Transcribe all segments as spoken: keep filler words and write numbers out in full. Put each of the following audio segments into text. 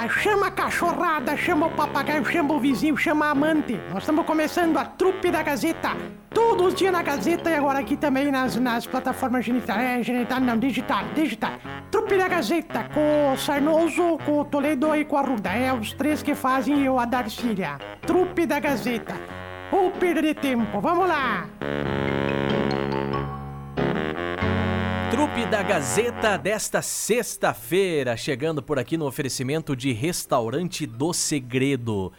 lá, chama a cachorrada, chama o papagaio, chama o vizinho, chama a amante. Nós estamos começando a Trupe da Gazeta. Todos os dias na Gazeta e agora aqui também nas, nas plataformas genital, é, genital não, digital, digital. Trupe da Gazeta, com o Sarnoso, com o Toledo e com a Arruda. É os três que fazem eu a Darcília. Trupe da Gazeta. Ou perder tempo, vamos lá! Trupe da Gazeta desta sexta-feira, chegando por aqui no oferecimento de Restaurante do Segredo.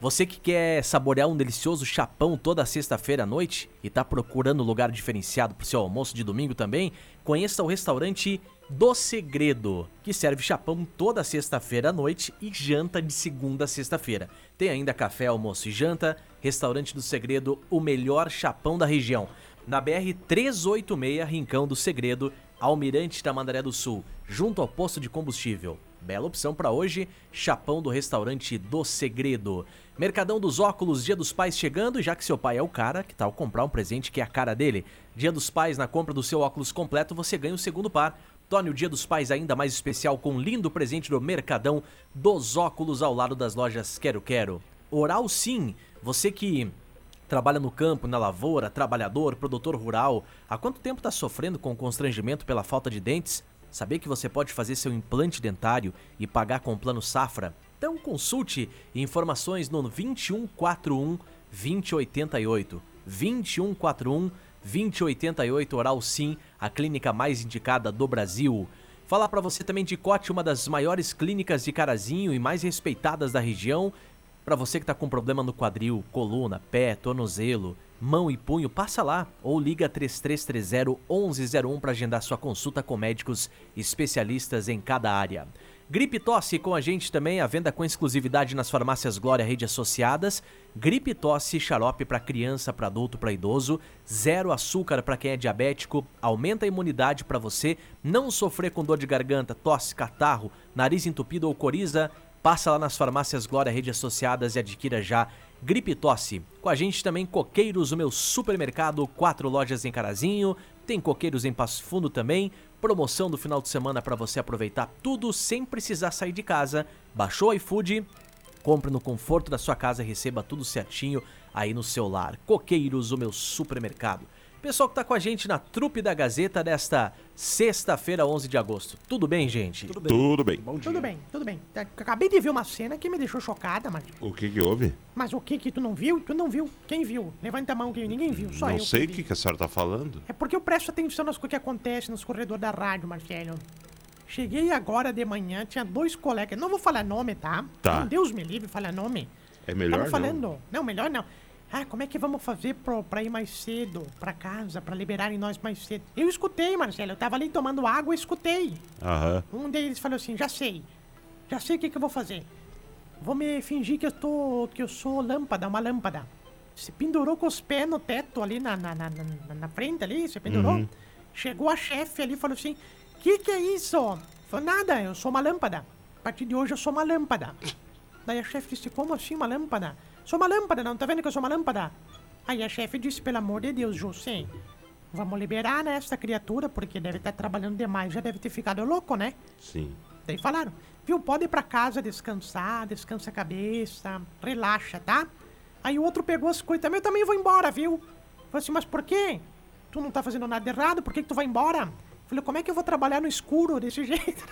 Você que quer saborear um delicioso chapão toda sexta-feira à noite e está procurando um lugar diferenciado para o seu almoço de domingo também, conheça o Restaurante do Segredo, que serve chapão toda sexta-feira à noite e janta de segunda a sexta-feira. Tem ainda café, almoço e janta. Restaurante do Segredo, o melhor chapão da região. Na B R trezentos e oitenta e seis, Rincão do Segredo, Almirante Tamandaré do Sul, junto ao posto de combustível. Bela opção para hoje, chapão do Restaurante do Segredo. Mercadão dos Óculos, Dia dos Pais chegando, já que seu pai é o cara, que tal comprar um presente que é a cara dele? Dia dos Pais, na compra do seu óculos completo, você ganha o segundo par. Torne o Dia dos Pais ainda mais especial com um lindo presente do Mercadão dos Óculos ao lado das lojas Quero Quero. Oral Sim, você que trabalha no campo, na lavoura, trabalhador, produtor rural. Há quanto tempo está sofrendo com constrangimento pela falta de dentes? Saber que você pode fazer seu implante dentário e pagar com o plano Safra? Então consulte informações no vinte e um quarenta e um, vinte e oitenta e oito. vinte e um quarenta e um, vinte e oitenta e oito, Oral Sim, a clínica mais indicada do Brasil. Falar para você também de Cote, uma das maiores clínicas de Carazinho e mais respeitadas da região. Para você que está com problema no quadril, coluna, pé, tornozelo, mão e punho, passa lá ou liga três três três zero, um um zero um para agendar sua consulta com médicos especialistas em cada área. Gripe Tosse com a gente também, a venda com exclusividade nas farmácias Glória Rede Associadas. Gripe Tosse, xarope para criança, para adulto, para idoso, zero açúcar para quem é diabético, aumenta a imunidade para você não sofrer com dor de garganta, tosse, catarro, nariz entupido ou coriza. Passa lá nas farmácias Glória Rede Associadas e adquira já Gripe Tosse. Com a gente também Coqueiros, o meu supermercado, quatro lojas em Carazinho, tem Coqueiros em Passo Fundo também, promoção do final de semana para você aproveitar tudo sem precisar sair de casa. Baixou o iFood, compre no conforto da sua casa e receba tudo certinho aí no seu lar. Coqueiros, o meu supermercado. Pessoal que tá com a gente na Trupe da Gazeta desta sexta-feira, onze de agosto. Tudo bem, gente? Tudo bem. Tudo bem. Bom dia. Tudo bem, tudo bem. Acabei de ver uma cena que me deixou chocada, mas... O que que houve? Mas o que que tu não viu? Tu não viu. Quem viu? Levanta a mão, que ninguém viu, só não eu. Não sei o que, que, que a senhora tá falando. É porque eu presto atenção nas coisas que acontecem nos corredores da rádio, Marcelo. Cheguei agora de manhã, tinha dois colegas, não vou falar nome, tá? Tá. Meu Deus me livre, falar nome. É melhor não. Falando. Não, melhor não. Ah, como é que vamos fazer pro, pra ir mais cedo pra casa, pra liberarem nós mais cedo? Eu escutei, Marcelo, eu tava ali tomando água e escutei. Uhum. Um deles falou assim, já sei, já sei o que que eu vou fazer. Vou me fingir que eu tô, que eu sou lâmpada, uma lâmpada. Se pendurou com os pés no teto ali, na, na, na, na, na frente ali, se pendurou. Uhum. Chegou a chefe ali e falou assim, que que é isso? Falei, nada, eu sou uma lâmpada. A partir de hoje eu sou uma lâmpada. Daí a chefe disse, como assim uma lâmpada? Sou uma lâmpada, não tá vendo que eu sou uma lâmpada? Aí a chefe disse, pelo amor de Deus, José, vamos liberar, né, essa criatura, porque deve estar trabalhando demais, já deve ter ficado louco, né? Sim. Daí falaram, viu, pode ir pra casa descansar, descansa a cabeça, relaxa, tá? Aí o outro pegou as coisas, eu também vou embora, viu? Falei assim, mas por quê? Tu não tá fazendo nada errado, por que que tu vai embora? Falei, como é que eu vou trabalhar no escuro desse jeito?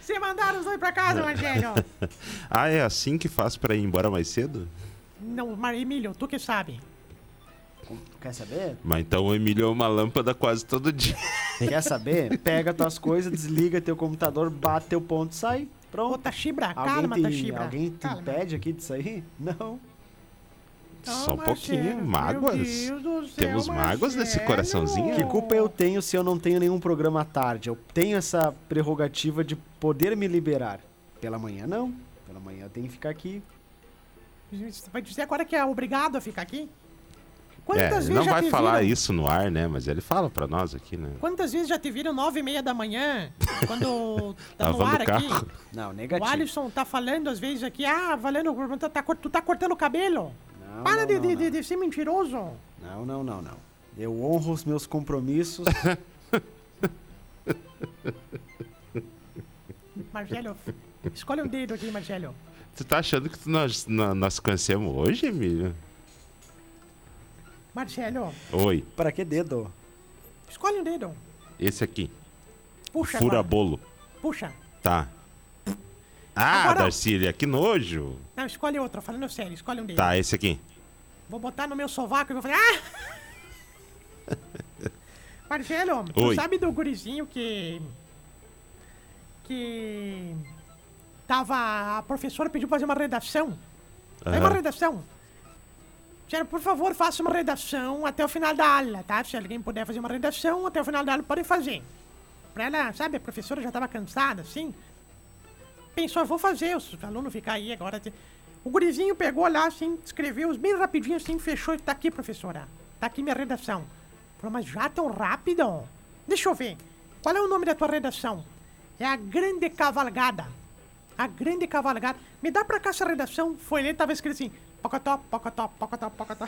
Você mandaram os dois pra casa, Marcelo. Ah, é assim que faz pra ir embora mais cedo? Não, mas Emílio, tu que sabe. Quer saber? Mas então o Emílio é uma lâmpada quase todo dia. Quer saber? Pega tuas coisas, desliga teu computador, bate teu ponto, sai. Pronto. Ô, Tachibra, calma, Tachibra. Alguém te impede aqui de sair? Não. Só um pouquinho, mágoas. Temos mágoas nesse coraçãozinho. Que culpa eu tenho se eu não tenho nenhum programa à tarde? Eu tenho essa prerrogativa de poder me liberar. Pela manhã, não. Pela manhã eu tenho que ficar aqui. Você vai dizer agora que é obrigado a ficar aqui? É, ele não vai falar isso no ar, né? Mas ele fala pra nós aqui, né? Quantas vezes já te viram nove e meia da manhã? Quando tá no ar aqui? Não, negativo. O Alisson tá falando às vezes aqui, ah, valendo, tu tá cortando o cabelo. Não, para não, de, não, de, não. de ser mentiroso. Não, não, não, não. Eu honro os meus compromissos. Marcelo, escolhe um dedo aqui, Marcelo. Tu tá achando que nós, nós conhecemos hoje, Emílio? Marcelo. Oi. Para que dedo? Escolhe um dedo. Esse aqui. Puxa. Fura bolo. Puxa. Tá. Ah, agora... Darcília, que nojo. Não, escolhe outro, falando sério, escolhe um dedo. Tá, esse aqui. Vou botar no meu sovaco e vou falar... Ah! Marcelo, oi. Tu sabe do gurizinho que... Que... Tava... A professora pediu pra fazer uma redação. É uhum. uma redação. Sério, por favor, faça uma redação até o final da aula, tá? Se alguém puder fazer uma redação até o final da aula, pode fazer. Pra ela, sabe, a professora já tava cansada, assim... Pensou, vou fazer, os alunos ficam aí agora. O gurizinho pegou lá, assim, escreveu bem rapidinho, assim, fechou e tá aqui, professora. Tá aqui minha redação. Falou, mas já tão rápido? Deixa eu ver. Qual é o nome da tua redação? É a Grande Cavalgada. A Grande Cavalgada. Me dá pra cá essa redação. Foi ler, tava escrito assim, pocotó, pocotó, pocotó, pocotó.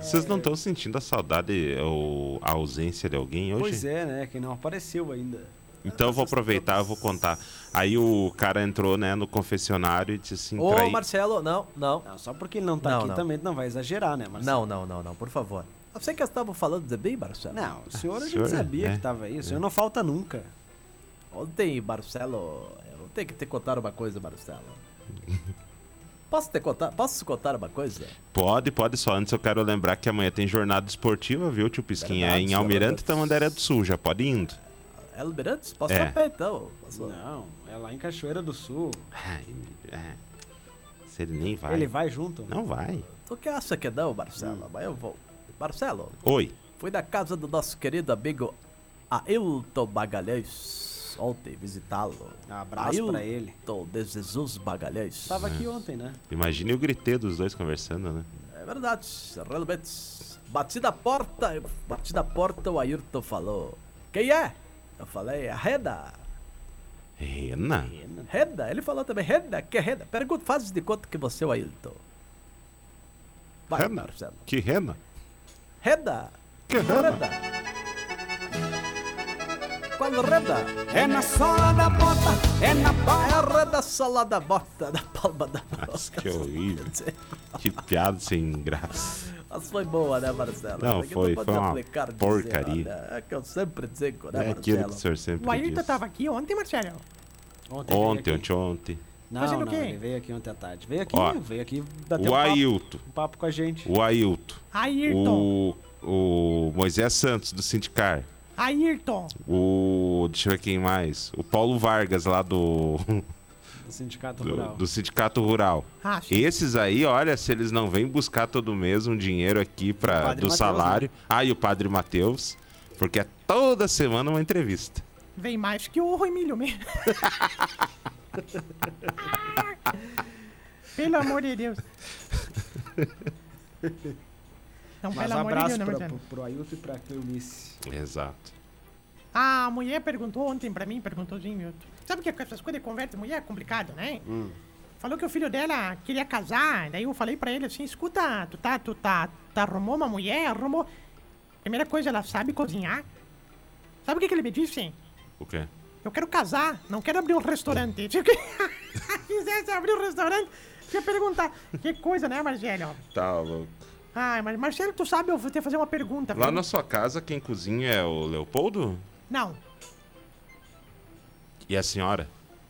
Vocês não estão sentindo a saudade ou a ausência de alguém hoje? Pois é, né? Que não apareceu ainda. Então eu vou aproveitar, eu vou contar. Aí o cara entrou, né, no confessionário e disse assim... Ô, traí... Marcelo, não, não, não. Só porque ele não tá não, aqui não. Também não vai exagerar, né, Marcelo? Não, não, não, não, por favor. Eu sei que eu estava falando de bem, Marcelo. Não, o senhor a gente sabia é. que estava aí. O senhor é. não falta nunca. Ontem, Marcelo, eu tenho que te contar uma coisa, Marcelo. Posso te contar, posso contar uma coisa? Pode, pode. Só antes eu quero lembrar que amanhã tem jornada esportiva, viu, tio Pisquinha? Verdade, é em Almirante Tamandaré do Sul, já pode ir indo. É Almirantes? Posso é. a pé, então? Posso... Não, é lá em Cachoeira do Sul. Ai, é. Se ele nem vai. Ele vai junto? Não vai. Tu que acha que não, Marcelo? Hum. Mas eu vou. Marcelo. Oi. Fui na casa do nosso querido amigo Airton Magalhães ontem visitá-lo. Um abraço Ailton pra ele. Airton de Jesus Magalhães. Tava aqui ontem, né? Imagina o gritê dos dois conversando, né? É verdade. Realmente. Bati na porta. Bati na porta, o Airton falou. Quem é? Eu falei, a Reda. Rena? Reda. Ele falou também, Reda, que é Reda? Pergunta, faz de conta que você é o Ailton. Vai, Rena? Marcelo. Que Rena? Reda. Que Rena? Reda. Qual Reda? É na sola da bota, é na palma. É a Reda sola da bota, na palma da bota. Nossa, que horrível. Que piada sem graça. Mas foi boa, né, Marcelo? Não, porque foi, não foi uma aplicar, porcaria. Dizer, né? É que eu sempre digo, né, é aquilo Marcelo? Que o senhor sempre diz. O Ailton estava aqui ontem, Marcelo? Ontem, ontem, ontem, ontem. Não, fazendo não, o quê? Ele veio aqui ontem à tarde. Veio aqui, ó, veio aqui bater o um papo, Ailton. Um papo com a gente. O Ailton. Ailton. O, o Moisés Santos, do Sindicar. Ailton. O, deixa eu ver quem mais. O Paulo Vargas, lá do... Do Sindicato do, Rural. Do Sindicato Rural. Ah, esses aí, olha, se eles não vêm buscar todo mês um dinheiro aqui pra, do Mateus, salário. Né? Ah, e o Padre Mateus, porque é toda semana uma entrevista. Vem mais que o Emílio mesmo. Pelo amor de Deus. Não, mas pelo um abraço amor de Deus, pra, pro, pro Ailton e pra Cleonice. Exato. A mulher perguntou ontem pra mim, perguntou assim, meu... Sabe que essas coisas de conversa de mulher é complicado, né? Hum. Falou que o filho dela queria casar, daí eu falei pra ele assim, escuta, tu tá, tu tá, tu arrumou uma mulher, arrumou... Primeira coisa, ela sabe cozinhar. Sabe o que que ele me disse? O quê? Eu quero casar, não quero abrir um restaurante. Se eu quisesse abrir um restaurante, eu ia perguntar. Que coisa, né, Marcelo? Tá louco. Ai, mas Marcelo, tu sabe, eu vou te fazer uma pergunta. Lá na sua casa, quem cozinha é o Leopoldo? Não. E a senhora?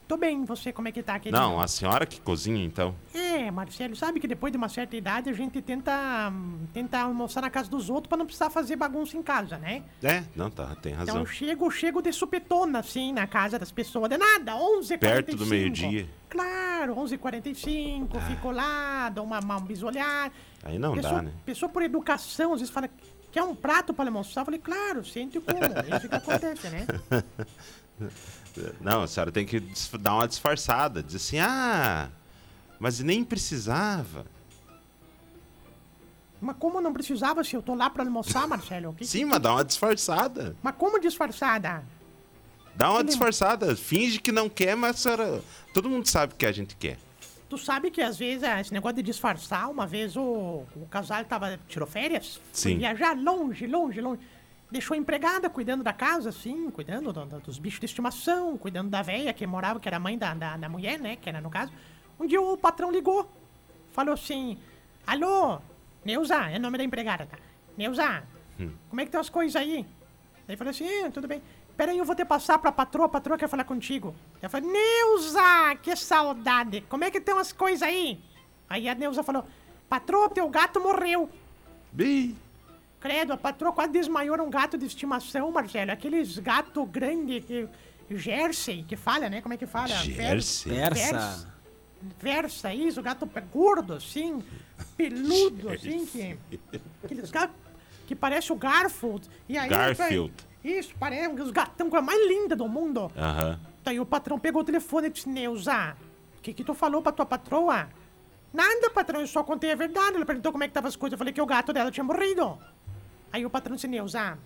Tô bem, você como é que tá, querido? Não, a senhora que cozinha, então. É, Marcelo, sabe que depois de uma certa idade a gente tenta, tenta almoçar na casa dos outros pra não precisar fazer bagunça em casa, né? É, não, tá, tem razão. Então eu chego, chego de supetona, assim, na casa das pessoas, de nada, onze e quarenta e cinco. Perto do meio-dia. Claro, onze e quarenta e cinco, ah. Fico lá, dou uma, uma bisolhada. Aí não pessoa, dá, né? Pessoa por educação, às vezes fala... Quer um prato para almoçar? Eu falei, claro, sente como. É isso que acontece, né? Não, a senhora tem que dar uma disfarçada. Diz assim, ah, mas nem precisava. Mas como não precisava se eu tô lá para almoçar, Marcelo? Que sim, que... mas dá uma disfarçada. Mas como disfarçada? Dá uma Ele... disfarçada. Finge que não quer, mas a senhora... todo mundo sabe o que a gente quer. Tu sabe que às vezes esse negócio de disfarçar, uma vez o, o casal tava, tirou férias, foi viajar longe, longe, longe. deixou a empregada cuidando da casa, assim, cuidando do, do, dos bichos de estimação, cuidando da velha que morava, que era a mãe da, da, da mulher, né, que era no caso. Um dia o patrão ligou, falou assim, alô, Neuza, é o nome da empregada, tá? Neuza, hum. como é que estão as coisas aí? Aí falou assim, eh, tudo bem. Peraí, eu vou te passar pra patroa, a patroa quer falar contigo. Ela falou, Neuza, que saudade, como é que estão as coisas aí? Aí a Neuza falou, patroa, teu gato morreu. Bem... Credo, a patroa quase desmaiou um gato de estimação, Marcelo. Aqueles gato grande, que, Jersey, que fala, né? Como é que fala? Jersey. Versa. Versa, isso. O gato gordo, assim, peludo, assim. Que, aqueles gatos que parece o Garfield. E aí, Garfield. Isso, parece os gatão, coisa mais linda do mundo. Aham. Uh-huh. Então, aí o patrão pegou o telefone e disse, Neuza, o que que tu falou pra tua patroa? Nada, patrão, eu só contei a verdade. Ela perguntou como é que tava as coisas. Eu falei que o gato dela tinha morrido. Aí o patrão disse, Neuza,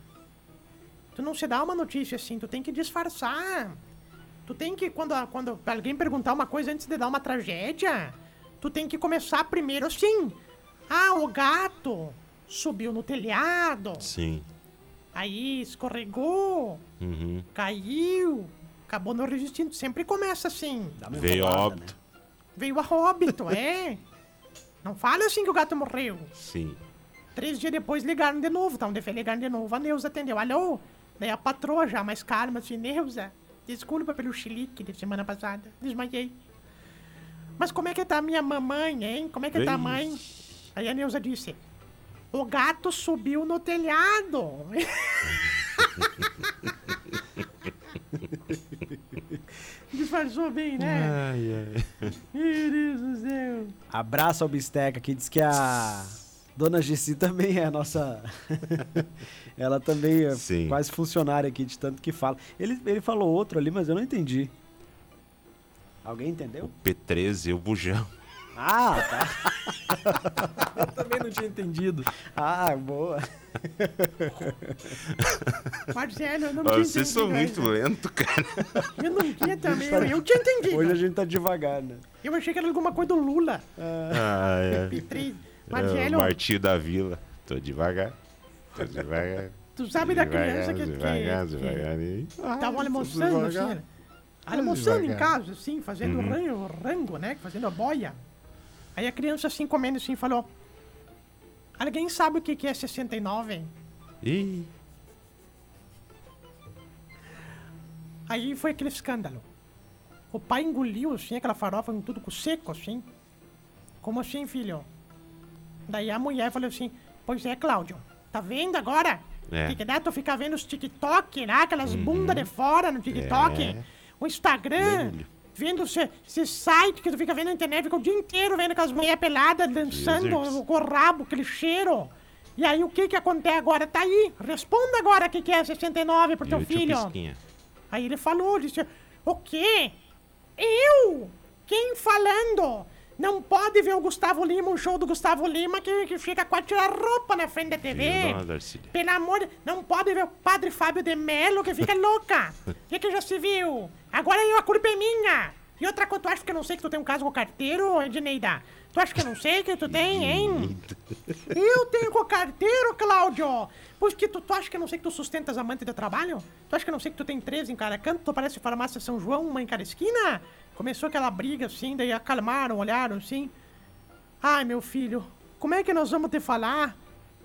tu não se dá uma notícia assim, tu tem que disfarçar. Tu tem que, quando, quando alguém perguntar uma coisa antes de dar uma tragédia, tu tem que começar primeiro assim. Ah, o gato subiu no telhado. Sim. Aí escorregou, uhum. caiu, acabou não resistindo. Sempre começa assim. Veio a óbito. Né? Veio a óbito, é. Não fala assim que o gato morreu. Sim. Três dias depois ligaram de novo, tá? Um defeito ligaram de novo. A Neuza atendeu. Alô? Daí a patroa já, mais calma, assim, Neuza, desculpa pelo chilique de semana passada. Desmaiei. Mas como é que tá a minha mamãe, hein? Como é que Bem... tá a mãe? Aí a Neuza disse, o gato subiu no telhado. Disfarçou bem, né? Ai, ai. Meu Deus do céu. Abraço ao Bisteca, que diz que a... Dona Gessi também é a nossa... Ela também é Sim. quase funcionária aqui, de tanto que fala. Ele, ele falou outro ali, mas eu não entendi. Alguém entendeu? O P treze, o bujão. Ah, tá. Eu também não tinha entendido. Ah, boa. Marcelo, eu não tinha Vocês entendido. Vocês são muito lentos, cara. Eu não tinha também, tá... eu tinha entendido. Hoje a gente tá devagar, né? Eu achei que era alguma coisa do Lula. Ah, é. P treze. Marcelo, Martinho da Vila, tô devagar, tô devagar. Tu sabe da criança que... Devagar, que, devagar, que, que ah, tava almoçando, devagar. assim, almoçando em casa, assim, fazendo uhum. rango, rango, né, fazendo a boia. Aí a criança, assim, comendo, assim, falou, alguém sabe o que que é sessenta e nove? Ih. Aí foi aquele escândalo. O pai engoliu, assim, aquela farofa, tudo seco, assim. Como assim, filho? Daí a mulher falou assim, pois é, Cláudio, tá vendo agora? É. Que que dá tu ficar vendo os TikTok, né? Aquelas uhum. bundas de fora no TikTok, é. o Instagram, Lembra. vendo esse, esse site que tu fica vendo na internet, fica o dia inteiro vendo aquelas mulheres peladas, dançando o, o rabo, aquele cheiro. E aí o que que acontece agora? Tá aí, responda agora o que que é sessenta e nove pro teu filho. Aí ele falou, disse, o quê? Eu? Quem falando? Não pode ver o Gusttavo Lima, um show do Gusttavo Lima que, que fica quase tirando roupa na frente da T V. Pelo amor de... Não pode ver o Padre Fábio de Mello que fica louca. E que já se viu. Agora a culpa é minha. E outra coisa, tu acha que eu não sei que tu tem um caso com carteiro, Edneida? Tu acha que eu não sei que tu tem, hein? Eu tenho com carteiro, Cláudio. Porque tu, tu acha que eu não sei que tu sustentas amante do trabalho? Tu acha que eu não sei que tu tem treze em cada canto? Tu parece farmácia São João, uma em cada esquina? Começou aquela briga, assim, daí acalmaram, olharam, assim. Ai, meu filho, como é que nós vamos te falar?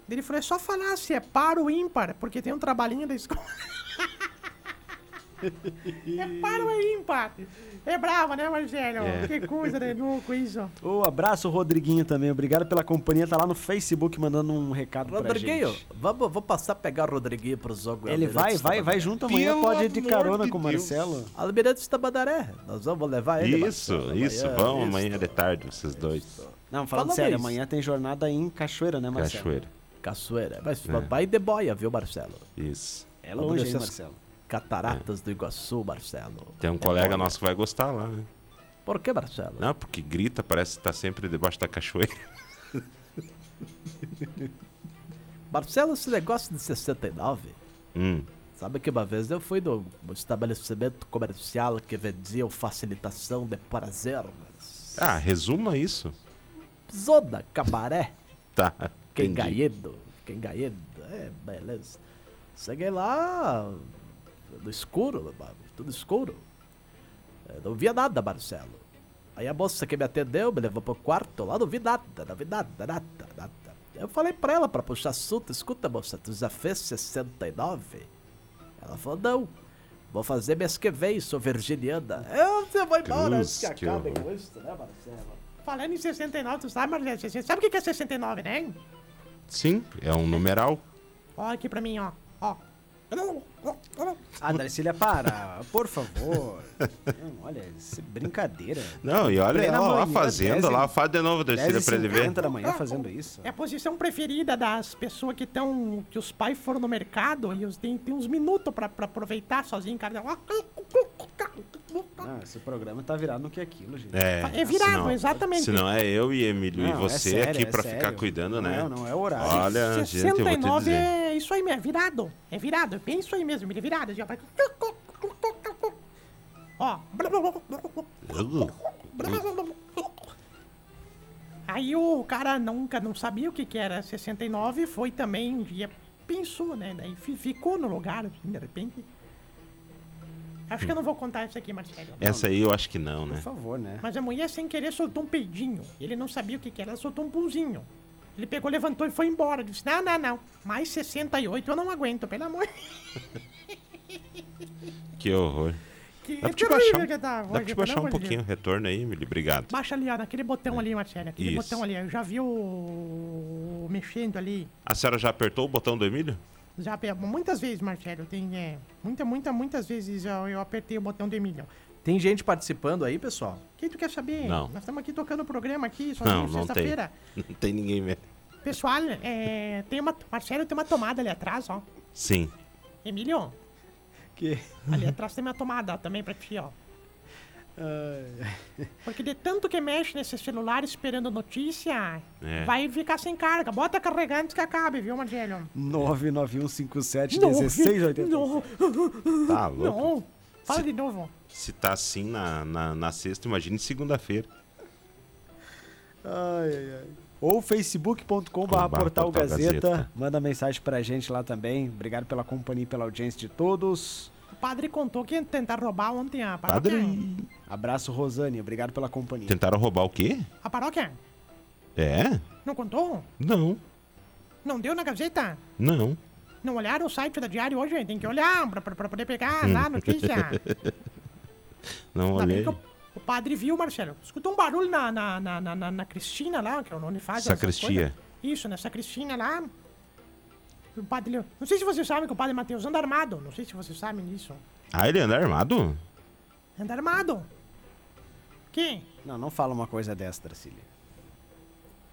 Ele falou, é só falar se é par ou ímpar, porque tem um trabalhinho da escola. É par ou é ímpar? É brava, né, Marcelo? É. Que coisa, né, louco isso. Ô, oh, abraço, Rodriguinho, também. Obrigado pela companhia. Tá lá no Facebook mandando um recado Rodriguinho, pra gente. Rodriguinho, vou passar a pegar o Rodriguinho pro jogo. Ele vai, vai, vai junto amanhã. Pelo pode ir de carona de com o Marcelo. Almirante Tamandaré. Nós vamos levar ele. Isso, Marcelo, isso. Amanhã. Vamos amanhã isso. de tarde, vocês isso. dois. Não, falando Fala sério, isso. amanhã tem jornada em Cachoeira, né, Marcelo? Cachoeira. Cachoeira. Mas é. vai de boia, viu, Marcelo? Isso. É longe, hein, Marcelo? Cataratas é. do Iguaçu, Marcelo. Tem um é colega bom, nosso né? que vai gostar lá, né? Por que, Marcelo? Não, porque grita, parece que tá sempre debaixo da cachoeira. Marcelo, esse negócio de sessenta e nove. Hum. Sabe que uma vez eu fui no estabelecimento comercial que vendia facilitação de prazer. Mas... Ah, resuma isso. Zona, cabaré. Tá. Quem ganhando, quem ganhando. É, beleza. Cheguei lá no escuro, tudo escuro. Eu não via nada, Marcelo. Aí a moça que me atendeu me levou pro quarto lá, não vi nada, não vi nada, nada, nada. Eu falei pra ela, pra puxar assunto, escuta, moça, tu já fez sessenta e nove? Ela falou, não, vou fazer mês que vem, sou virginiana. Eu, eu vou embora antes que acabe com isso, né, Marcelo? Falando em sessenta e nove, tu sabe, Marcelo, você sabe o que é sessenta e nove, né? Sim, é um numeral. Ó, aqui pra mim, ó, ó. Ah, Darcília, para, por favor. Não, olha, isso é brincadeira. Não, e olha ela lá fazendo, lá faz de novo, Darcília, pra ele ver. Da manhã fazendo isso. É a posição preferida das pessoas que estão, que os pais foram no mercado e os, tem, tem uns minutos pra, pra aproveitar sozinho, cara. Não, esse programa tá virado no que é aquilo, gente. É, é virado, senão, exatamente. Senão é eu e Emílio não, e você é sério, aqui é pra sério. Ficar cuidando, né? Não, não, é horário. Olha, sessenta e nove, gente, eu vou te dizer. É isso aí mesmo, é virado. É virado, é bem isso aí mesmo, ele é virado. Já vai... Ó. Aí o cara nunca não sabia o que, que era sessenta e nove, foi também, pensou, né? Daí ficou no lugar, de repente... Acho que eu não vou contar isso aqui, Marcelo. Essa aí eu acho que não, né? Por favor, né? Mas a mulher, sem querer, soltou um peidinho. Ele não sabia o que, que era, ela soltou um pulzinho. Ele pegou, levantou e foi embora. Ele disse, não, não, não. Mais sessenta e oito eu não aguento, pelo amor. Que horror. Que dá pra te baixar, que tá, dá pra te baixar um pouquinho o retorno aí, Emílio? Obrigado. Baixa ali, ó, naquele botão ali, Marcelo. Aquele isso. Botão ali. Eu já vi o... mexendo ali. A senhora já apertou o botão do Emílio? Já, muitas vezes, Marcelo, tem é, muita, muita, muitas vezes eu, eu apertei o botão do Emílio. Tem gente participando aí, pessoal? Quem tu quer saber? Não. Nós estamos aqui tocando o programa aqui, só na sexta-feira. Não tem. Não tem ninguém mesmo. Pessoal, é, tem uma, Marcelo, tem uma tomada ali atrás, ó. Sim. Emílio? Que? Ali atrás tem uma tomada ó, também pra ti, ó. Uh... Porque de tanto que mexe nesse celular esperando notícia, é. Vai ficar sem carga. Bota carregar antes que acabe, viu, Marcelo? nove nove um cinco sete um seis oito zero. Tá louco. Não. Fala se, de novo. Se tá assim na, na, na sexta, imagine segunda-feira. Ai, ai, ai. Ou facebook ponto com barra portal gazeta. Manda mensagem pra gente lá também. Obrigado pela companhia e pela audiência de todos. O padre contou que tentaram roubar ontem a paróquia. Padre. Abraço, Rosane. Obrigado pela companhia. Tentaram roubar o quê? A paróquia. É? Não contou? Não. Não deu na Gazeta? Não. Não olharam o site da Diário hoje? Tem que olhar pra, pra, pra poder pegar lá a notícia. Não olhei. O padre viu, Marcelo. Escutou um barulho na, na, na, na, na Cristina lá, que é o nome faz. Sacristia. Isso, nessa Cristina lá. O padre, não sei se vocês sabem que o padre Mateus anda armado. Não sei se vocês sabem disso. Ah, ele anda armado? Anda armado. Quem? Não, não fala uma coisa dessa, Darcília.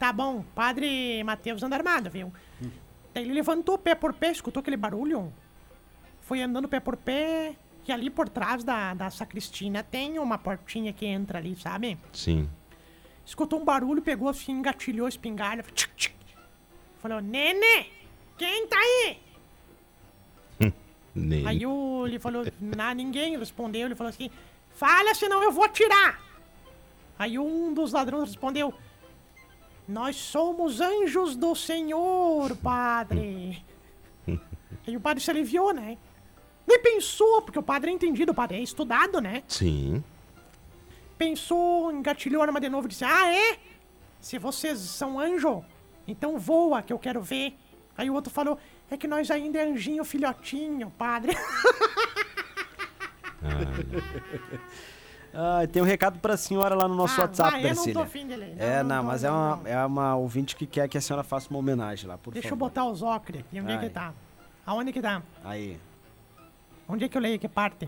Tá bom, padre Mateus anda armado, viu? Hum. Ele levantou pé por pé, escutou aquele barulho. Foi andando pé por pé. E ali por trás da, da sacristina tem uma portinha que entra ali, sabe? Sim. Escutou um barulho, pegou assim, engatilhou a espingarda. Tchic, tchic. Falou, Nene! Quem tá aí? Nem. Aí o, ele falou, não, ninguém respondeu, ele falou assim, fala senão eu vou atirar. Aí um dos ladrões respondeu, nós somos anjos do Senhor, padre. Aí o padre se aliviou, né? Nem pensou, porque o padre é entendido, o padre é estudado, né? Sim. Pensou, engatilhou a arma de novo e disse, ah, é? Se vocês são anjo, então voa que eu quero ver. Aí o outro falou, é que nós ainda é anjinho filhotinho, padre. Ah, tem um recado pra senhora lá no nosso ah, WhatsApp, Darcília. Ah, eu não tô afim de ler. É, não, não mas é uma, é uma ouvinte que quer que a senhora faça uma homenagem lá, por Deixa favor. Deixa eu botar os óculos. E onde Ai. é que tá? Aonde que tá? Aí. Onde é que eu leio? Que parte?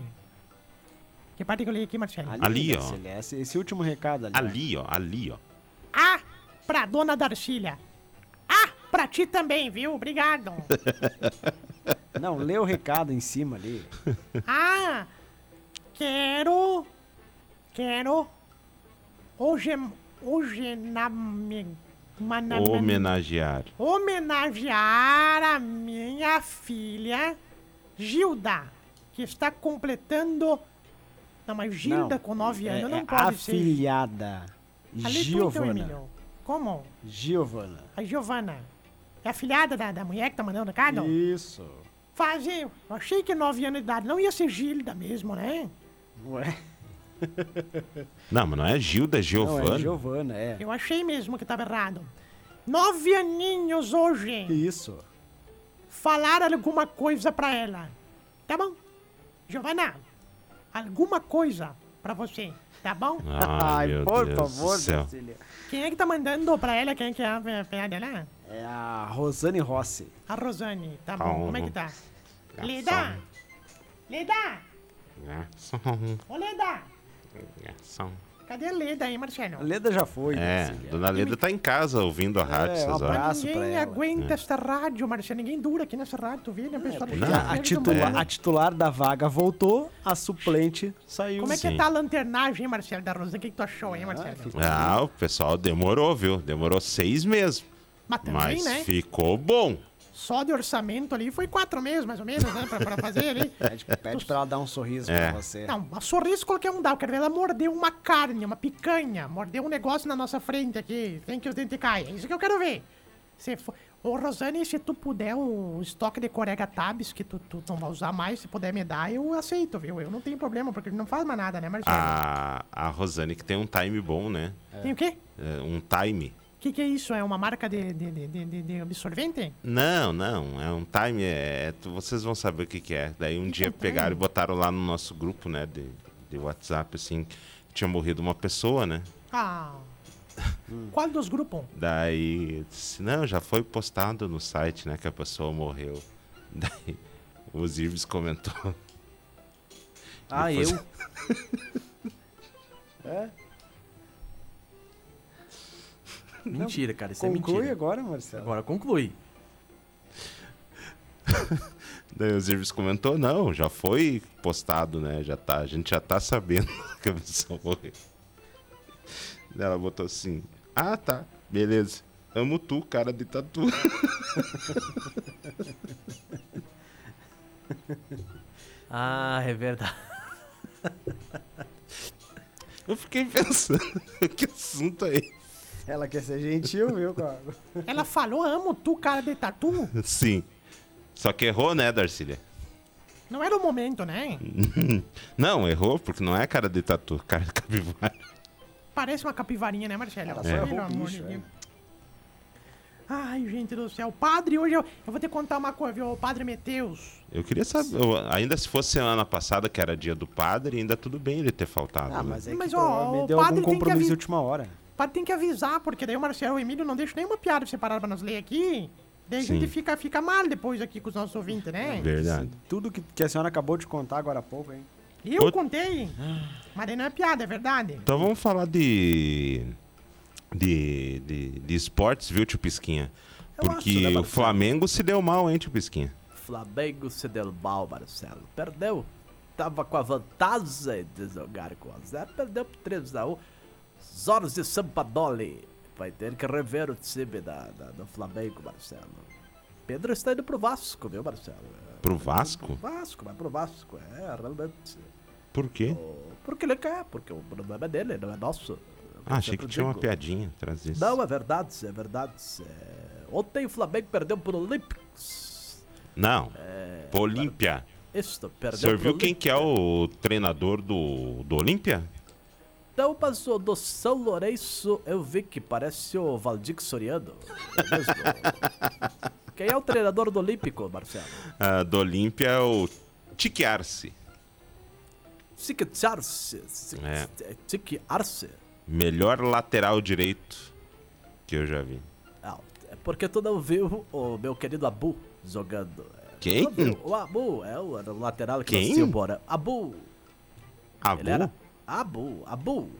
Que parte que eu leio aqui, Marcelo? Ali, ali ó. Darcília, esse, esse último recado ali. Ali, né? ó, ali, ó. Ah, pra dona Darcília. Pra ti também, viu? Obrigado. Não, lê o recado em cima ali. Ah, quero... Quero... Hoje... Hoje... Na, na, na, homenagear. Homenagear a minha filha, Gilda, que está completando... Não, mas Gilda não, com nove anos é, não pode afiliada. Ser. Afiliada. Giovana. Então, como? Giovana. A Giovana. É a filhada da, da mulher que tá mandando o recado? Isso. fazer. Eu achei que nove anos de idade não ia ser Gilda mesmo, né? Não é? Não, mas não é Gilda, é Giovana. Não, é Giovana, é. Eu achei mesmo que estava errado. Nove aninhos hoje. Isso. Falar alguma coisa pra ela. Tá bom? Giovana, alguma coisa pra você. Tá bom? Ai, Ai por Deus favor, Darcília. Quem é que tá mandando pra ela? Quem é que é a filha dela? É a Rosane Rossi. A Rosane, tá bom. Como é que tá? Leda! Leda! Ô, Leda! Cadê a Leda aí, Marcelo? A Leda já foi. É, Darcília. Dona Leda tá em casa ouvindo a rádio. É, um abraço pra ela. Ninguém aguenta é. essa rádio, Marcelo. Ninguém dura aqui nessa rádio, tu vê? Né? A, a, titula, é. a titular da vaga voltou, a suplente saiu. Como é que Sim. tá a lanternagem, Marcelo da Rosa? O que, que tu achou, hein, Marcelo? Ah, ah, o pessoal demorou, viu? Demorou seis meses. Mas, também, Mas né? ficou bom. Só de orçamento ali foi quatro meses, mais ou menos, né? Pra, pra fazer ali. Pede, pede tu... pra ela dar um sorriso é. pra você. Não, um sorriso qualquer um dá. Eu quero ver ela morder uma carne, uma picanha. Morder um negócio na nossa frente aqui. Tem que os dentes caem. É isso que eu quero ver. Se for... Ô, Rosane, se tu puder o estoque de Corega Tabs, que tu, tu não vai usar mais, se puder me dar, eu aceito, viu? Eu não tenho problema, porque não faz mais nada, né, Marcelo? A, a Rosane que tem um time bom, né? É. Tem o quê? É, um time. O que, que é isso? É uma marca de, de, de, de, de absorvente? Não, não. É um time. É, é, vocês vão saber o que, que é. Daí um que dia que é pegaram time? E botaram lá no nosso grupo, né? De, de WhatsApp, assim. Tinha morrido uma pessoa, né? Ah. Hum. Qual dos grupos? Daí... Não, já foi postado no site, né? Que a pessoa morreu. Daí o Zirbes comentou. Ah, depois... eu? É? Mentira, cara, isso conclui é mentira. Conclui agora, Marcelo. Agora conclui. Daí o Zirves comentou, não, já foi postado, né? Já tá, a gente já tá sabendo que a pessoa morreu. Daí ela botou assim, ah, tá, beleza. Amo tu, cara de tatu. Ah, é verdade. Eu fiquei pensando, que assunto é esse? Ela quer ser gentil, viu, cara? Ela falou, amo tu, cara de tatu? Sim. Só que errou, né, Darcília? Não era o momento, né? Não, errou, porque não é cara de tatu, cara de capivara. Parece uma capivarinha, né, Marcelo? Ela só é. errou, amor de Deus. Ai, gente do céu. O padre, hoje eu, eu vou ter que contar uma coisa, viu? O Padre Mateus. Eu queria saber, eu, ainda se fosse semana passada, que era dia do padre, ainda tudo bem ele ter faltado. Ah, né? mas é mas, que ó, o deu padre algum compromisso tem que... de última hora. O padre tem que avisar, porque daí o Marcelo e o Emílio não deixam nenhuma piada separada pra nós ler aqui. Daí Sim. a gente fica, fica mal depois aqui com os nossos ouvintes, né? É verdade. Tudo que, que a senhora acabou de contar agora há pouco, hein? Eu Out... contei, mas daí não é piada, é verdade. Então vamos falar de... De, de, de esportes, viu, tio Pisquinha? Porque o Flamengo se deu mal, hein, tio Pisquinha? Flamengo se deu mal, Marcelo. Perdeu. Tava com a vantagem de jogar com a zero. Perdeu por três a um. Zoros de Sampaoli. Vai ter que rever o time da, da, do Flamengo, Marcelo. Pedro está indo pro Vasco, viu, Marcelo? Pro Vasco? Pro Vasco, vai pro Vasco. É, realmente. Por quê? O, porque ele quer, porque o problema é dele, não é nosso. Ah, achei que tinha uma piadinha atrás disso. Não, é verdade, é verdade. É... Ontem o Flamengo perdeu pro Olympiacos. Não, é... pro Olímpia. Isso, perdeu. O senhor viu quem que é o treinador do, do Olímpia? Então, mas o do São Lourenço eu vi que parece o Valdir Soriano. É mesmo? Quem é o treinador do Olímpico, Marcelo? Ah, do Olímpia é o Tikiarce. Tikiarce. Tikiarce. Melhor lateral direito que eu já vi. Ah, é porque tu não viu o meu querido Abu jogando. Quem? O Abu é o lateral que Quem? Nasceu embora. Abu. Abu? Ele era Abu. Abu.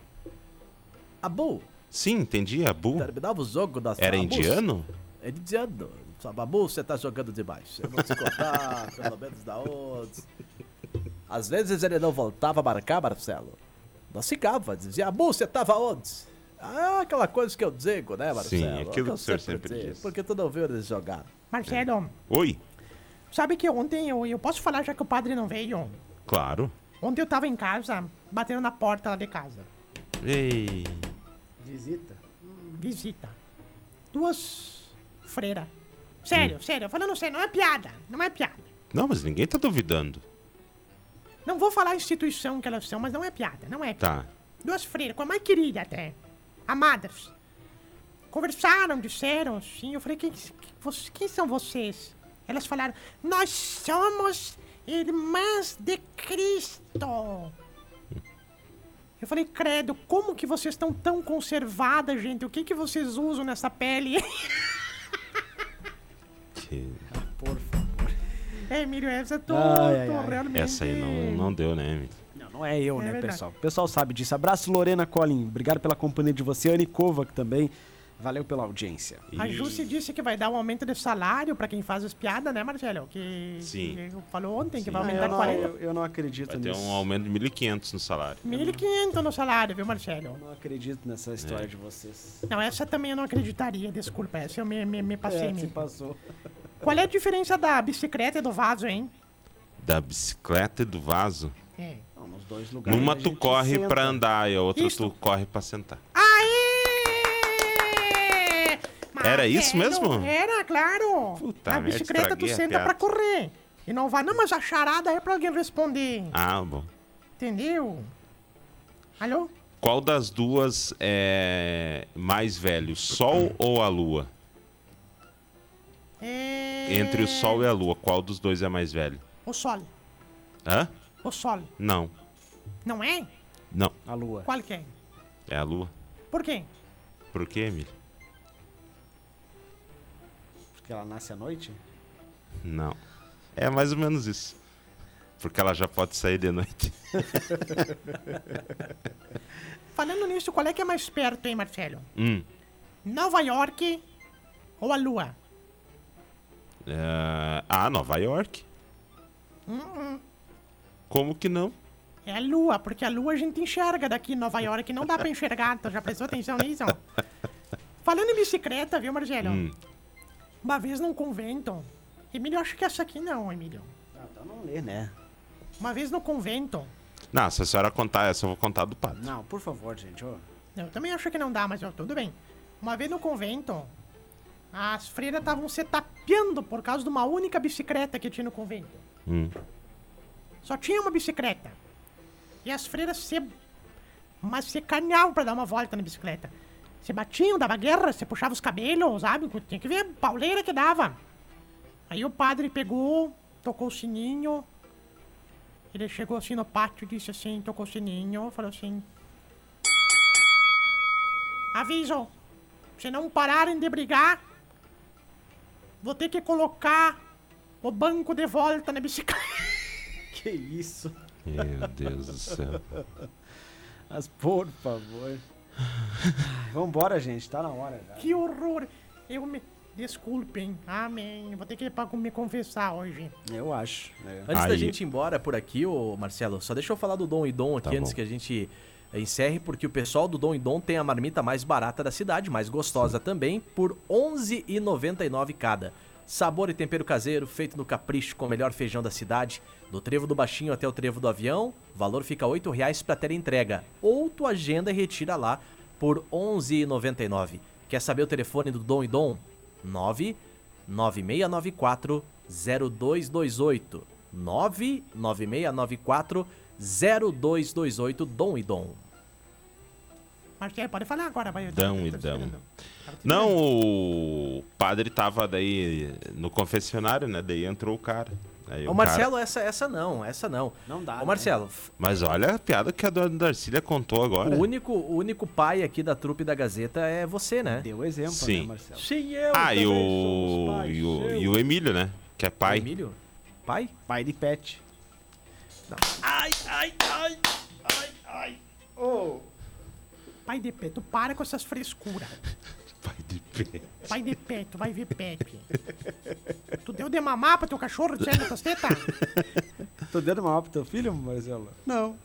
Abu. Sim, entendi. Abu. Terminava o jogo da Era Abus. indiano? É indiano. Abu, você tá jogando demais. Eu vou te contar, pelo menos da onde. Às vezes ele não voltava a marcar, Marcelo. Nós ficava, dizia, Abu, você tava onde? Ah, aquela coisa que eu digo, né, Marcelo? Sim, aquilo que o senhor sempre, sempre diz. Porque tu não viu eles jogar. Marcelo. É. Oi. Sabe que ontem, eu, eu posso falar já que o padre não veio? Claro. Ontem eu tava em casa, batendo na porta lá de casa. Ei. Visita. Visita. Duas freiras. Sério, hum. sério, falando sério, não é piada, não é piada. Não, mas ninguém está duvidando. Não vou falar a instituição que elas são, mas não é piada, não é piada. Tá. Duas freiras, com a mais querida até, amadas. Conversaram, disseram assim, eu falei, quem, quem são vocês? Elas falaram, nós somos irmãs de Cristo. Eu falei, credo, como que vocês estão tão conservadas, gente? O que que vocês usam nessa pele? Que... Ah, por favor. É, Emílio, essa tô, ai, tô ai, realmente... Essa aí não, não deu, né, Emílio? Não, não é eu, é né, verdade. pessoal? O pessoal sabe disso. Abraço, Lorena Collin. Obrigado pela companhia de você. Anne Kovac também. Valeu pela audiência. A Jussi disse que vai dar um aumento de salário pra quem faz as piadas, né, Marcelo? Que Sim. Que falou ontem Sim. que vai aumentar ah, de quarenta. Eu, eu não acredito vai nisso. Vai ter um aumento de mil e quinhentos no salário. mil e quinhentos no salário, viu, Marcelo? Eu não acredito nessa história é. de vocês. Não, essa também eu não acreditaria, desculpa. Essa eu me, me, me passei. É, me passou. Qual é a diferença da bicicleta e do vaso, hein? Da bicicleta e do vaso? É. Não, nos dois lugares. Numa tu corre senta. pra andar e a outra Isso. tu corre pra sentar. Aí! Era isso mesmo? Era, claro. Puta, na bicicleta tu senta pra correr. E não vai, não, mas a charada é pra alguém responder. Ah, bom. Entendeu? Alô? Qual das duas é mais velho, o Sol ou a Lua? É... Entre o Sol e a Lua, qual dos dois é mais velho? O Sol. Hã? O Sol. Não. Não é? Não. A Lua. Qual que é? É a Lua. Por quê? Por quê, Emílio? Porque ela nasce à noite? Não. É mais ou menos isso. Porque ela já pode sair de noite. Falando nisso, qual é que é mais perto, hein, Marcelo? Hum. Nova York ou a Lua? Uh, ah, Nova York. Uh-uh. Como que não? É a Lua, porque a Lua a gente enxerga daqui em Nova York. Não dá pra enxergar, tu já prestou atenção nisso? Falando em bicicleta, viu, Marcelo? Hum. Uma vez num convento... Emílio, acho que essa aqui não, Emílio. Ah, então não lê, né? Uma vez no convento... Não, se a senhora contar essa, eu vou contar do padre. Não, por favor, gente. Oh. Eu também acho que não dá, mas ó, tudo bem. Uma vez no convento... As freiras estavam se tapeando por causa de uma única bicicleta que tinha no convento. Hum. Só tinha uma bicicleta. E as freiras se... Mas se canhavam pra dar uma volta na bicicleta. Você batiam, dava guerra, você puxava os cabelos, sabe? Tinha que ver a pauleira que dava. Aí o padre pegou, tocou o sininho. Ele chegou assim no pátio, disse assim, tocou o sininho, falou assim... Aviso, se não pararem de brigar, vou ter que colocar o banco de volta na bicicleta. Que isso? Meu Deus do céu. Mas por favor... Vambora, gente, tá na hora já. Que horror! Eu me... Desculpem, amém. Vou ter que ir pra me confessar hoje. Eu acho. É. Antes Aí. da gente ir embora por aqui, ô Marcelo, só deixa eu falar do Dom e Dom aqui tá antes bom. que a gente encerre, porque o pessoal do Dom e Dom tem a marmita mais barata da cidade, mais gostosa Sim. também, por onze reais e noventa e nove centavos cada. Sabor e tempero caseiro, feito no capricho com o melhor feijão da cidade. Do trevo do Baixinho até o trevo do Avião, o valor fica oito reais para ter entrega. Ou tu agenda e retira lá por onze reais e noventa e nove centavos. Quer saber o telefone do Dom e Dom? nove nove seis nove quatro zero dois dois oito. nove nove seis nove quatro zero dois dois oito, Dom e Dom. Marcelo, pode falar agora. Vai, Dão e Dão. Não, o padre tava daí no confessionário, né? Daí entrou o cara. Aí Ô, o Marcelo, cara... essa, essa não, essa não. Não dá, Ô, Marcelo. Né? Mas olha a piada que a Dona Darcília contou agora. O único, o único pai aqui da Trupe da Gazeta é você, né? Deu exemplo, Sim. né, Marcelo? Sim, eu Ah, e o... Pais, e, o... e o Emílio, né? Que é pai. O Emílio? Pai? Pai de pet. Não. Ai, ai, ai, ai, ai. Ô... Oh. Pai de pé, tu para com essas frescuras. Pai de pé. Pai de pé, tu vai ver pé. Tu deu de mamar pra teu cachorro, tu sabe, tosteta? Tu deu de mamar pro teu filho, Marcelo? Não.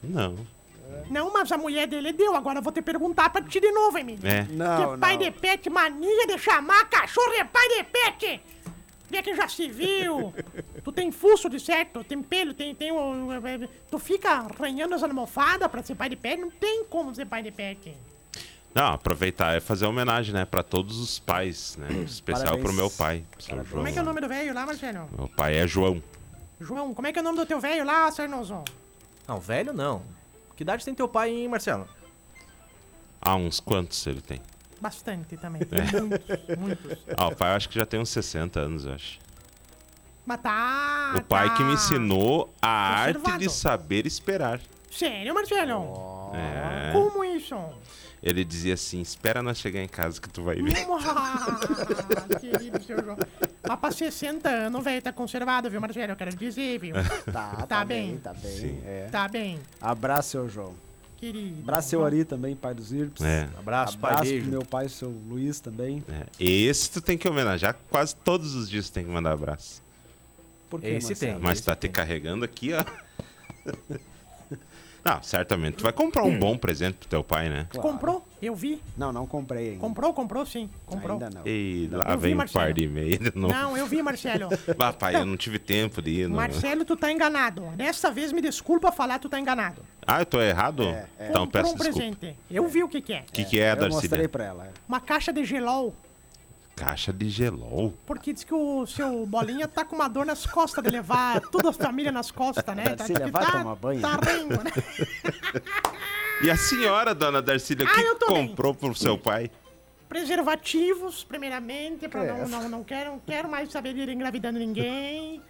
Não. É. Não, mas a mulher dele deu. Agora eu vou te perguntar pra ti de novo, Emílio. É. Não, que pai não. de pet, mania de chamar cachorro é pai de pet. Vê que já se viu. Tu tem fuço de certo, tem pelo, tem... tem tu fica arranhando as almofadas pra ser pai de pé. Não tem como ser pai de pé aqui. Não, aproveitar é fazer homenagem, né? Pra todos os pais, né? Especial Parabéns. Pro meu pai, seu João. Como é que é o nome do velho lá, Marcelo? Meu pai é João. João, como é que é o nome do teu velho lá, Sarnozão? Não, velho não. Que idade tem teu pai, hein, Marcelo? Ah, uns quantos ele tem? Bastante também. É. Muitos, muitos. Ah, o pai eu acho que já tem uns sessenta anos, eu acho. Mas tá... O pai tá... que me ensinou a Conservado. Arte de saber esperar. Sério, Marcelo? Oh. É. Como isso? Ele dizia assim, espera nós chegar em casa que tu vai ver. Ah, querido seu João. Mas pra sessenta anos, velho, tá conservado, viu, Marcelo? Eu quero dizer, viu? Tá, tá, tá bem. bem. Tá bem, é. Tá bem. Abraço, seu João. Querido. Abraço, seu Ari, também, pai dos Irps. É. Abraço, pai. Abraço pro meu pai, seu Luiz, também. É. Esse tu tem que homenagear, quase todos os dias tu tem que mandar abraço. Por quê, Esse Marcelo? Tem. Mas Esse tá tem. Te carregando aqui, ó. Não, certamente. Tu vai comprar um bom presente pro teu pai, né? Claro. Comprou? Eu vi. Não, não comprei ainda. Comprou, comprou sim. Comprou. Ainda não. E lá eu vem um par de e-mail de novo. Não, eu vi, Marcelo. Ah, pai, eu não tive tempo de ir. Não. Marcelo, tu tá enganado. Dessa vez, me desculpa falar, tu tá enganado. Ah, eu tô errado? É, é. Então, comprou peço um desculpa. Presente. Eu vi o que que é. O que que é, Darcília? Eu mostrei pra ela. Uma caixa de gelol. Caixa de gelol. Porque diz que o seu Bolinha tá com uma dor nas costas de levar toda a família nas costas, né? Tá, Darcília, vai tá, tomar banho. Tá rindo, né? E a senhora, dona Darcília, ah, que comprou bem. Pro seu pai? Preservativos, primeiramente, pra é. não, não, não, quero, não quero mais saber de ir engravidando ninguém.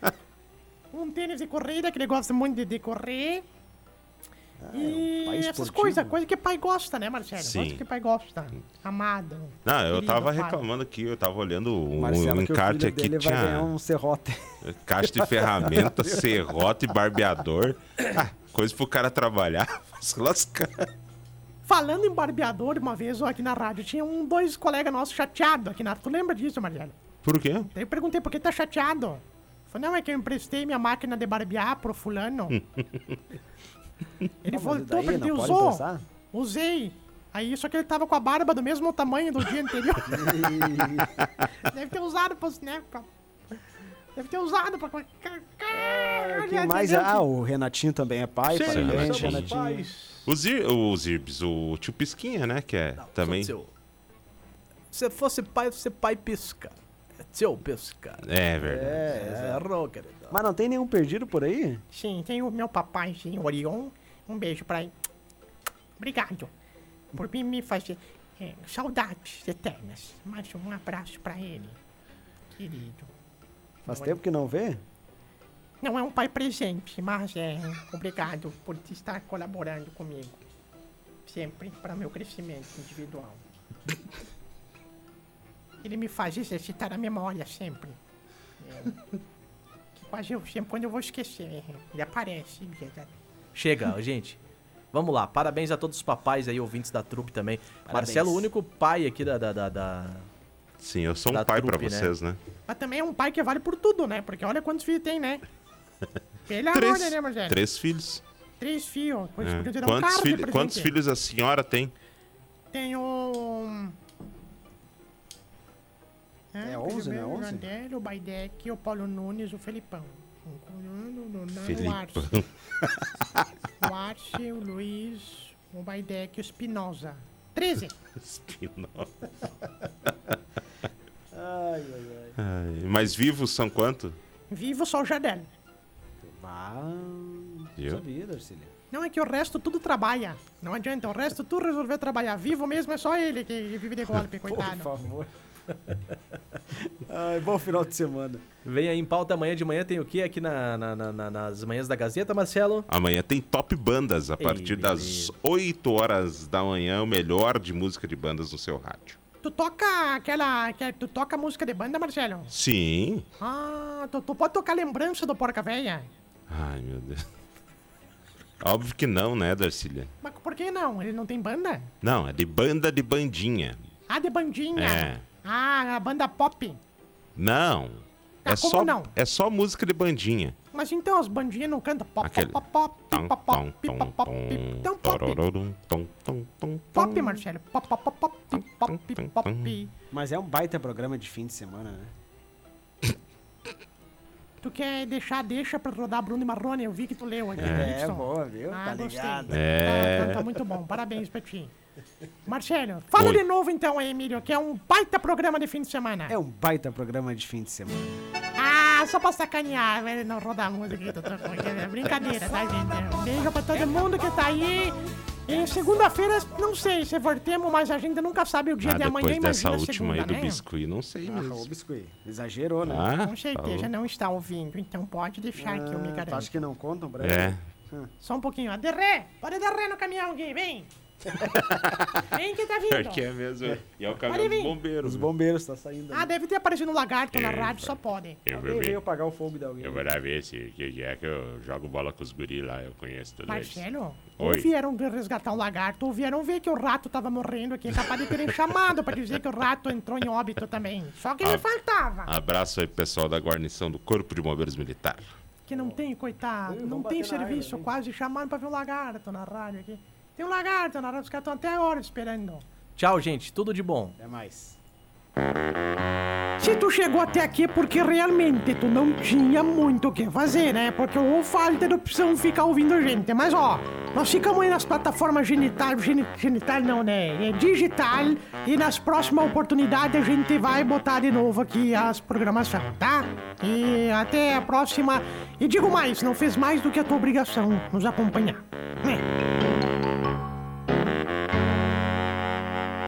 Um tênis de corrida, que ele gosta muito de, de correr. Ah, e é um essas coisas, coisa que pai gosta, né, Marcelo? Sim. Coisa que pai gosta, amado. Não, eu tava reclamando aqui, eu tava olhando um, Marcelo, um encarte aqui, tinha um serrote. Caixa de ferramenta, serrote, barbeador. Ah, coisa pro cara trabalhar, se lascar. Falando em barbeador, uma vez ó, aqui na rádio, tinha um, dois colegas nossos chateados aqui na rádio. Tu lembra disso, Marcelo? Por quê? Eu perguntei por que tá chateado. Falei, não, é que eu emprestei minha máquina de barbear pro fulano. Ele não, voltou porque ele usou, pensar. Usei. Aí, só que ele tava com a barba do mesmo tamanho do dia anterior. Deve ter usado, né? Pra... Deve ter usado pra... É, quem mais? Ah, o Renatinho também é pai. Sim, parabéns, Renatinho. Renatinho. Pais. Os, ir, os Irbs, o tio Pisquinha, né? Que é não, também... Seu... Se fosse pai, você pai pisca. Seu pescar. É verdade. É, é. Errou, querido. Mas não tem nenhum perdido por aí? Sim, tem o meu papai, sim, o Orion. Um beijo pra ele. Obrigado por mim me fazer é, saudades eternas. Mais um abraço pra ele, querido. Faz tempo que não vê? Não é um pai presente, mas é obrigado por estar colaborando comigo. Sempre para meu crescimento individual. Ele me faz exercitar a memória sempre. É. Que quase eu, sempre quando eu vou esquecer, ele aparece. Chega, gente. Vamos lá. Parabéns a todos os papais aí, ouvintes da trupe também. Parabéns. Marcelo, o único pai aqui da... da, da, da Sim, eu sou um pai trupe, pra vocês, né? né? Mas também é um pai que vale por tudo, né? Porque olha quantos filhos tem, né? Pela três, ordem, né, Marcelo? Três filhos. Três filhos. É. Quantos, um filho, quantos filhos a senhora tem? Tenho... É, é onze, né? O Jardel, o Baidec, o Paulo Nunes, o Felipão. Felipão. O Arsio, o Luiz, o Baidec e o Espinosa. treze. Espinosa. Ai, ai, ai, ai. Mas vivos são quanto? Vivos só o Jardel. Ah, sabia, Darcília. Não, é que o resto tudo trabalha. Não adianta, o resto tu resolveu trabalhar. Vivo mesmo é só ele que vive de golpe, coitado. Por favor. Ai, bom final de semana. Vem aí em pauta, amanhã de manhã tem o que aqui na, na, na, nas manhãs da Gazeta, Marcelo? Amanhã tem Top Bandas, a Ei, partir beleza. Das oito horas da manhã, o melhor de música de bandas no seu rádio. Tu toca aquela... Que, tu toca música de banda, Marcelo? Sim. Ah, tu, tu pode tocar Lembrança do Porca Véia? Ai, meu Deus. Óbvio que não, né, Darcília? Mas por que não? Ele não tem banda? Não, é de banda de bandinha. Ah, de bandinha. É. Ah, a banda pop? Não. Ah, é como só, não? É só música de bandinha. Mas então as bandinhas não cantam pop, Aquele... pop, pop, pop, pop, pop, pop, então pop. Pop, Marcelo. Pop, pop, pop, pop, pop. Mas é um baita programa de fim de semana, né? Tu quer deixar, deixa pra rodar Bruno e Marrone? Eu vi que tu leu aqui. É, é boa, viu? Ah, tá ligado. É. Tá, tá muito bom. Parabéns, Petinho. Marcelo, fala Oi. de novo então, Emílio, que é um baita programa de fim de semana. É um baita programa de fim de semana. Ah, só pra sacanear, não rodar a música. Tô tranquilo. É brincadeira, tá, gente? Um beijo pra todo mundo que tá aí. Em segunda-feira, não sei se voltemos, mas a gente nunca sabe o dia ah, de amanhã. Depois dessa última segunda, aí do né? biscuit, não sei ah, mesmo. O biscuit exagerou, né? Ah, com certeza não está ouvindo, então pode deixar ah, que eu me garanto. Acho que não contam, Breno. É. Hum. Só um pouquinho. Derrê! Pode derrer no caminhão aqui, vem! Vem que tá vindo. Porque é mesmo. E é o caminhão dos bombeiros. Os bombeiros tá saindo. Ah, ali. Deve ter aparecido um lagarto é, na rádio, só podem. Eu vou ver. Apagar o fogo de alguém. Eu vou lá ver se que é que eu jogo bola com os guris lá, eu conheço todos eles. Marcelo, ou vieram resgatar um lagarto, ou vieram ver que o rato tava morrendo aqui, capaz de terem chamado pra dizer que o rato entrou em óbito também. Só que Ab- me faltava. Abraço aí pro pessoal da guarnição do Corpo de Bombeiros Militar. Que não tem, coitado, não tem serviço área, quase, chamaram pra ver um lagarto na rádio aqui. Tem um lagarto, na hora, os caras estão até agora esperando. Tchau, gente. Tudo de bom. Até mais. Se tu chegou até aqui é porque realmente tu não tinha muito o que fazer, né? Porque ou falta de opção ficar ouvindo a gente. Mas, ó, nós ficamos aí nas plataformas genital... Geni, genital não, né? É digital. E nas próximas oportunidades a gente vai botar de novo aqui as programações, tá? E até a próxima. E digo mais, não fez mais do que a tua obrigação nos acompanhar, né?